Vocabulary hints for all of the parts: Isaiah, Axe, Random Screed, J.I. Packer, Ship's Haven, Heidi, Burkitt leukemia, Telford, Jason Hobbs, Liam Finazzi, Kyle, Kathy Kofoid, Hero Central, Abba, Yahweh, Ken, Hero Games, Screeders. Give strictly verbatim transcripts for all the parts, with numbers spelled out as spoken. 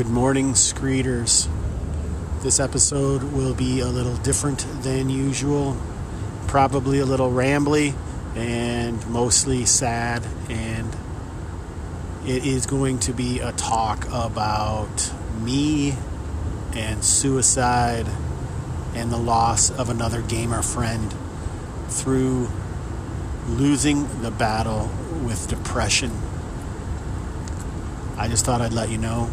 Good morning, Screeders. This episode will be a little different than usual, probably a little rambly and mostly sad, and it is going to be a talk about me and suicide and the loss of another gamer friend through losing the battle with depression. I just thought I'd let you know.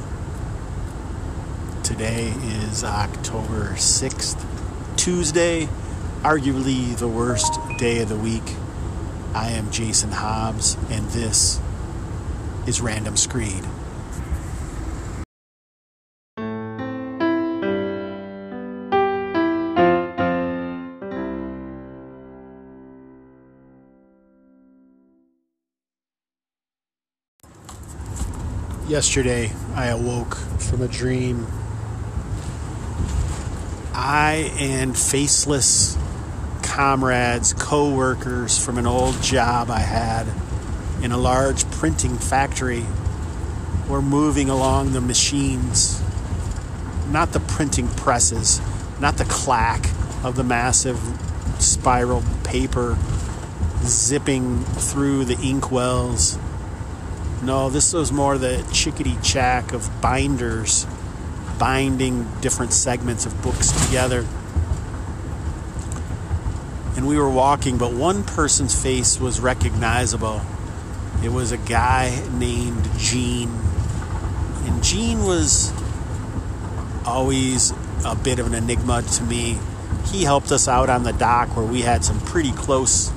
Today is October sixth, Tuesday, arguably the worst day of the week. I am Jason Hobbs, and this is Random Screed. Yesterday, I awoke from a dream. I and faceless comrades, co-workers from an old job I had in a large printing factory were moving along the machines. Not the printing presses, not the clack of the massive spiral paper zipping through the inkwells. No, this was more the chickity-chack of binders binding different segments of books together. And we were walking, but one person's face was recognizable. It was a guy named Gene. And Gene was always a bit of an enigma to me. He helped us out on the dock where we had some pretty close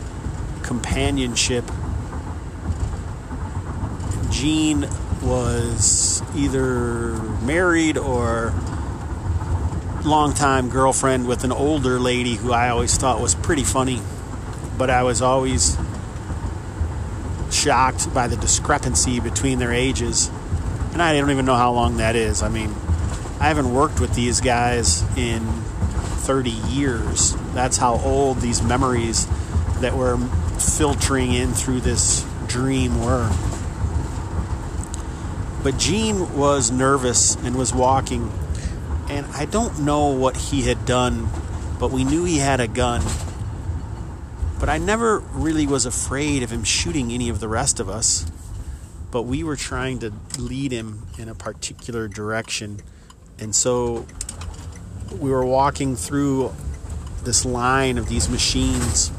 companionship. Gene was either married or longtime girlfriend with an older lady who I always thought was pretty funny, but I was always shocked by the discrepancy between their ages, and I don't even know how long that is. I mean, I haven't worked with these guys in thirty years. That's how old these memories that were filtering in through this dream were. But Gene was nervous and was walking, and I don't know what he had done, but we knew he had a gun. But I never really was afraid of him shooting any of the rest of us, but we were trying to lead him in a particular direction. And so we were walking through this line of these machines,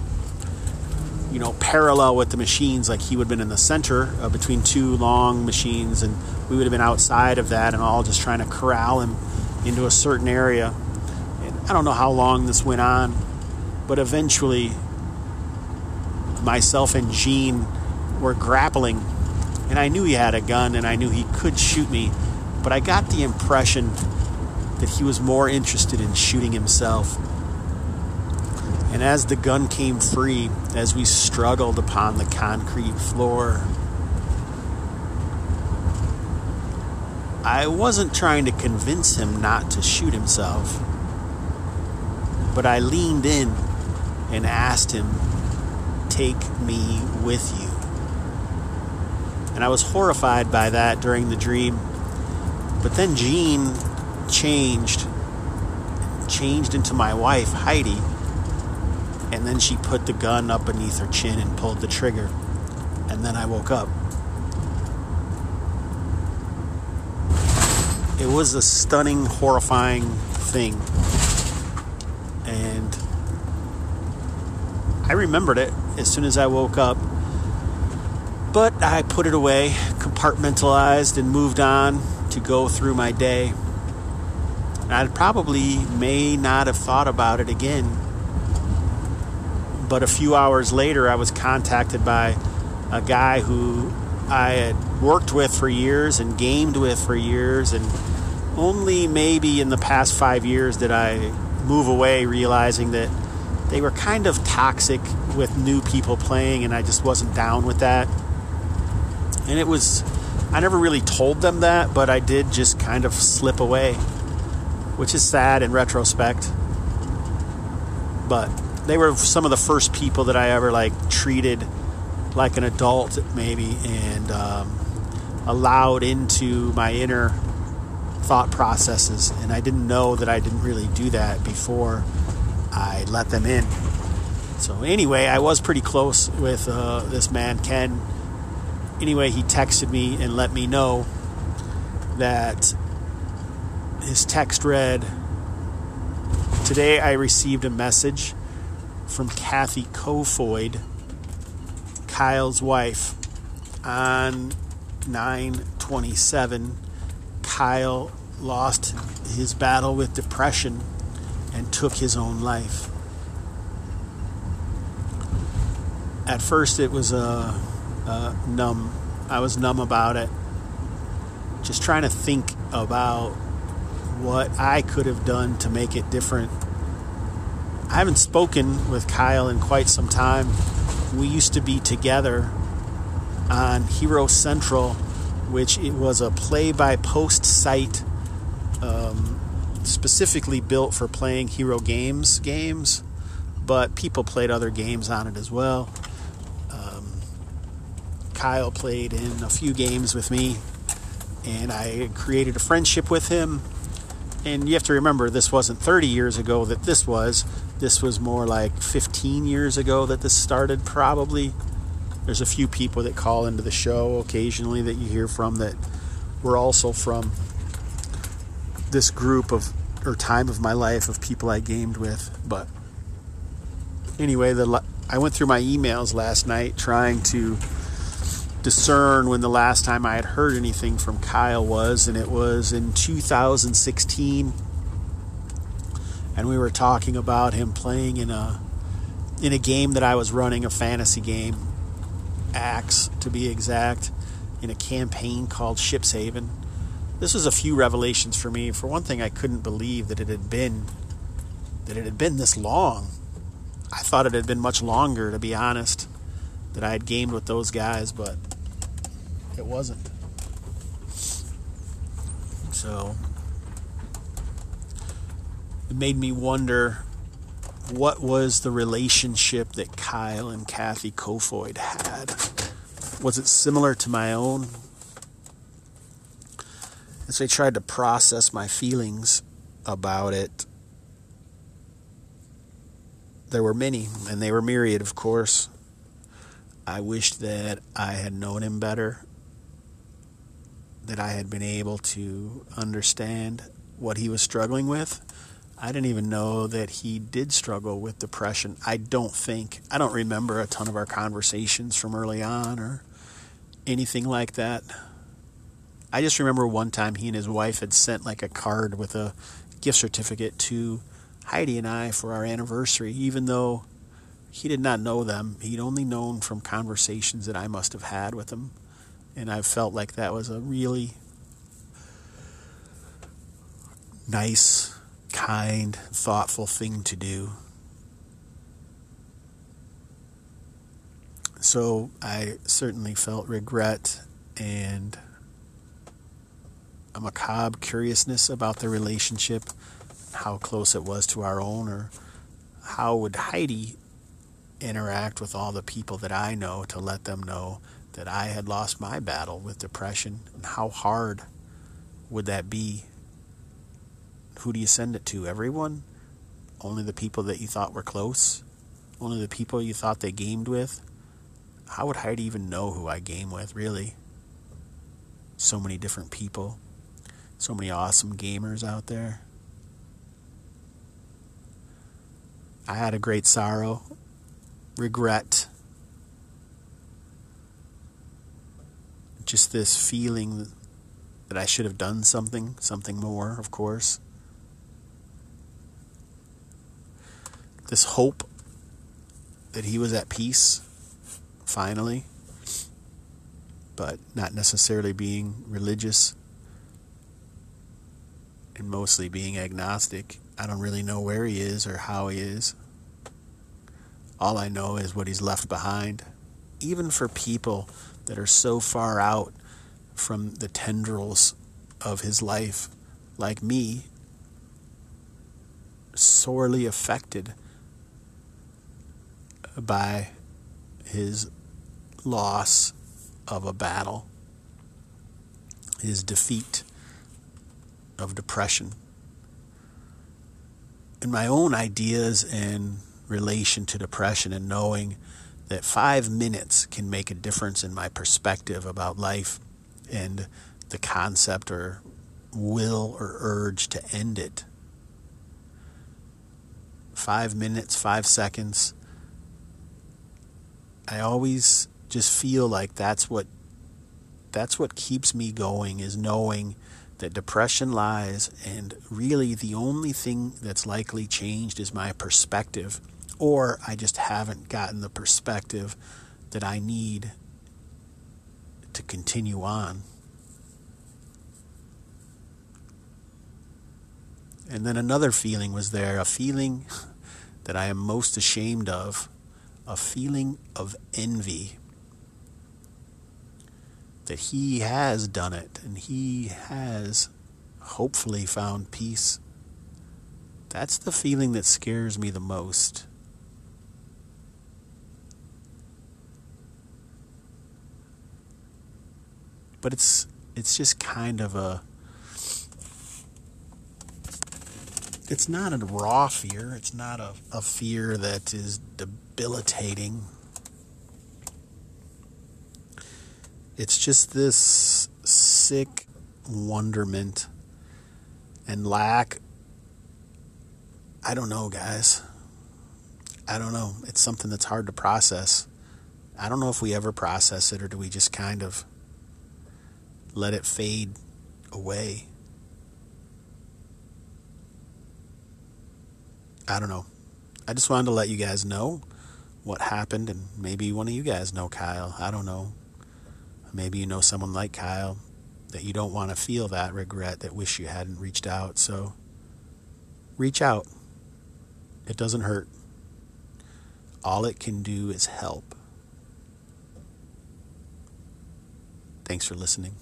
you know, parallel with the machines, like he would have been in the center uh, between two long machines, and we would have been outside of that and all just trying to corral him into a certain area. And I don't know how long this went on, but eventually myself and Gene were grappling, and I knew he had a gun and I knew he could shoot me, but I got the impression that he was more interested in shooting himself. And as the gun came free, as we struggled upon the concrete floor, I wasn't trying to convince him not to shoot himself, but I leaned in and asked him, "Take me with you." And I was horrified by that during the dream. But then Gene changed, changed into my wife, Heidi. And then she put the gun up beneath her chin and pulled the trigger. And then I woke up. It was a stunning, horrifying thing. And I remembered it as soon as I woke up. But I put it away, compartmentalized, and moved on to go through my day. And I probably may not have thought about it again. But a few hours later, I was contacted by a guy who I had worked with for years and gamed with for years. And only maybe in the past five years did I move away realizing that they were kind of toxic with new people playing, and I just wasn't down with that. And it was, I never really told them that, but I did just kind of slip away, which is sad in retrospect. But they were some of the first people that I ever like treated like an adult maybe, and um, allowed into my inner thought processes, and I didn't know that I didn't really do that before I let them in. So anyway, I was pretty close with uh, this man, Ken. Anyway, he texted me and let me know that his text read, "Today I received a message from Kathy Kofoid, Kyle's wife, on nine twenty-seven. Kyle lost his battle with depression and took his own life." At first, it was uh, uh, numb. I was numb about it, just trying to think about what I could have done to make it different. I haven't spoken with Kyle in quite some time. We used to be together on Hero Central, which it was a play-by-post site um, specifically built for playing Hero Games games, but people played other games on it as well. Um, Kyle played in a few games with me, and I created a friendship with him. And you have to remember, this wasn't thirty years ago that this was. This was more like fifteen years ago that this started, probably. There's a few people that call into the show occasionally that you hear from that were also from this group of, or time of my life, of people I gamed with. But anyway, the I went through my emails last night trying to discern when the last time I had heard anything from Kyle was, and it was in two thousand sixteen, and we were talking about him playing in a in a game that I was running, a fantasy game, Axe to be exact, in a campaign called Ship's Haven. This was a few revelations for me. For one thing, I couldn't believe that it had been that it had been this long. I thought it had been much longer, to be honest, that I had gamed with those guys, but it wasn't. So it made me wonder, what was the relationship that Kyle and Kathy Kofoid had? Was it similar to my own? As I tried to process my feelings about it, there were many, and they were myriad, of course. I wished that I had known him better, that I had been able to understand what he was struggling with. I didn't even know that he did struggle with depression. I don't think, I don't remember a ton of our conversations from early on or anything like that. I just remember one time he and his wife had sent like a card with a gift certificate to Heidi and I for our anniversary, even though he did not know them. He'd only known from conversations that I must have had with him. And I felt like that was a really nice, kind, thoughtful thing to do. So I certainly felt regret and a macabre curiousness about the relationship, how close it was to our own, or how would Heidi interact with all the people that I know to let them know that I had lost my battle with depression, and how hard would that be? Who do you send it to? Everyone? Only the people that you thought were close? Only the people you thought they gamed with? How would Heidi even know who I game with, really? So many different people. So many awesome gamers out there. I had a great sorrow, regret, just this feeling that I should have done something, something more, of course. This hope that he was at peace, finally, but not necessarily being religious and mostly being agnostic. I don't really know where he is or how he is. All I know is what he's left behind. Even for people that are so far out from the tendrils of his life, like me, sorely affected by his loss of a battle, his defeat of depression and my own ideas in relation to depression, and knowing that five minutes can make a difference in my perspective about life and the concept or will or urge to end it. Five minutes, five seconds. I always just feel like that's what that's what keeps me going, is knowing that depression lies, and really the only thing that's likely changed is my perspective, or I just haven't gotten the perspective that I need to continue on. And then another feeling was there, a feeling that I am most ashamed of, a feeling of envy. That he has done it, and he has hopefully found peace. That's the feeling that scares me the most. But it's it's just kind of a, it's not a raw fear. It's not a, a fear that is debilitating. It's just this sick wonderment and lack. I don't know, guys. I don't know. It's something that's hard to process. I don't know if we ever process it, or do we just kind of let it fade away? I don't know. I just wanted to let you guys know what happened, and maybe one of you guys know Kyle. I don't know. Maybe you know someone like Kyle that you don't want to feel that regret, that wish you hadn't reached out. So reach out. It doesn't hurt. All it can do is help. Thanks for listening.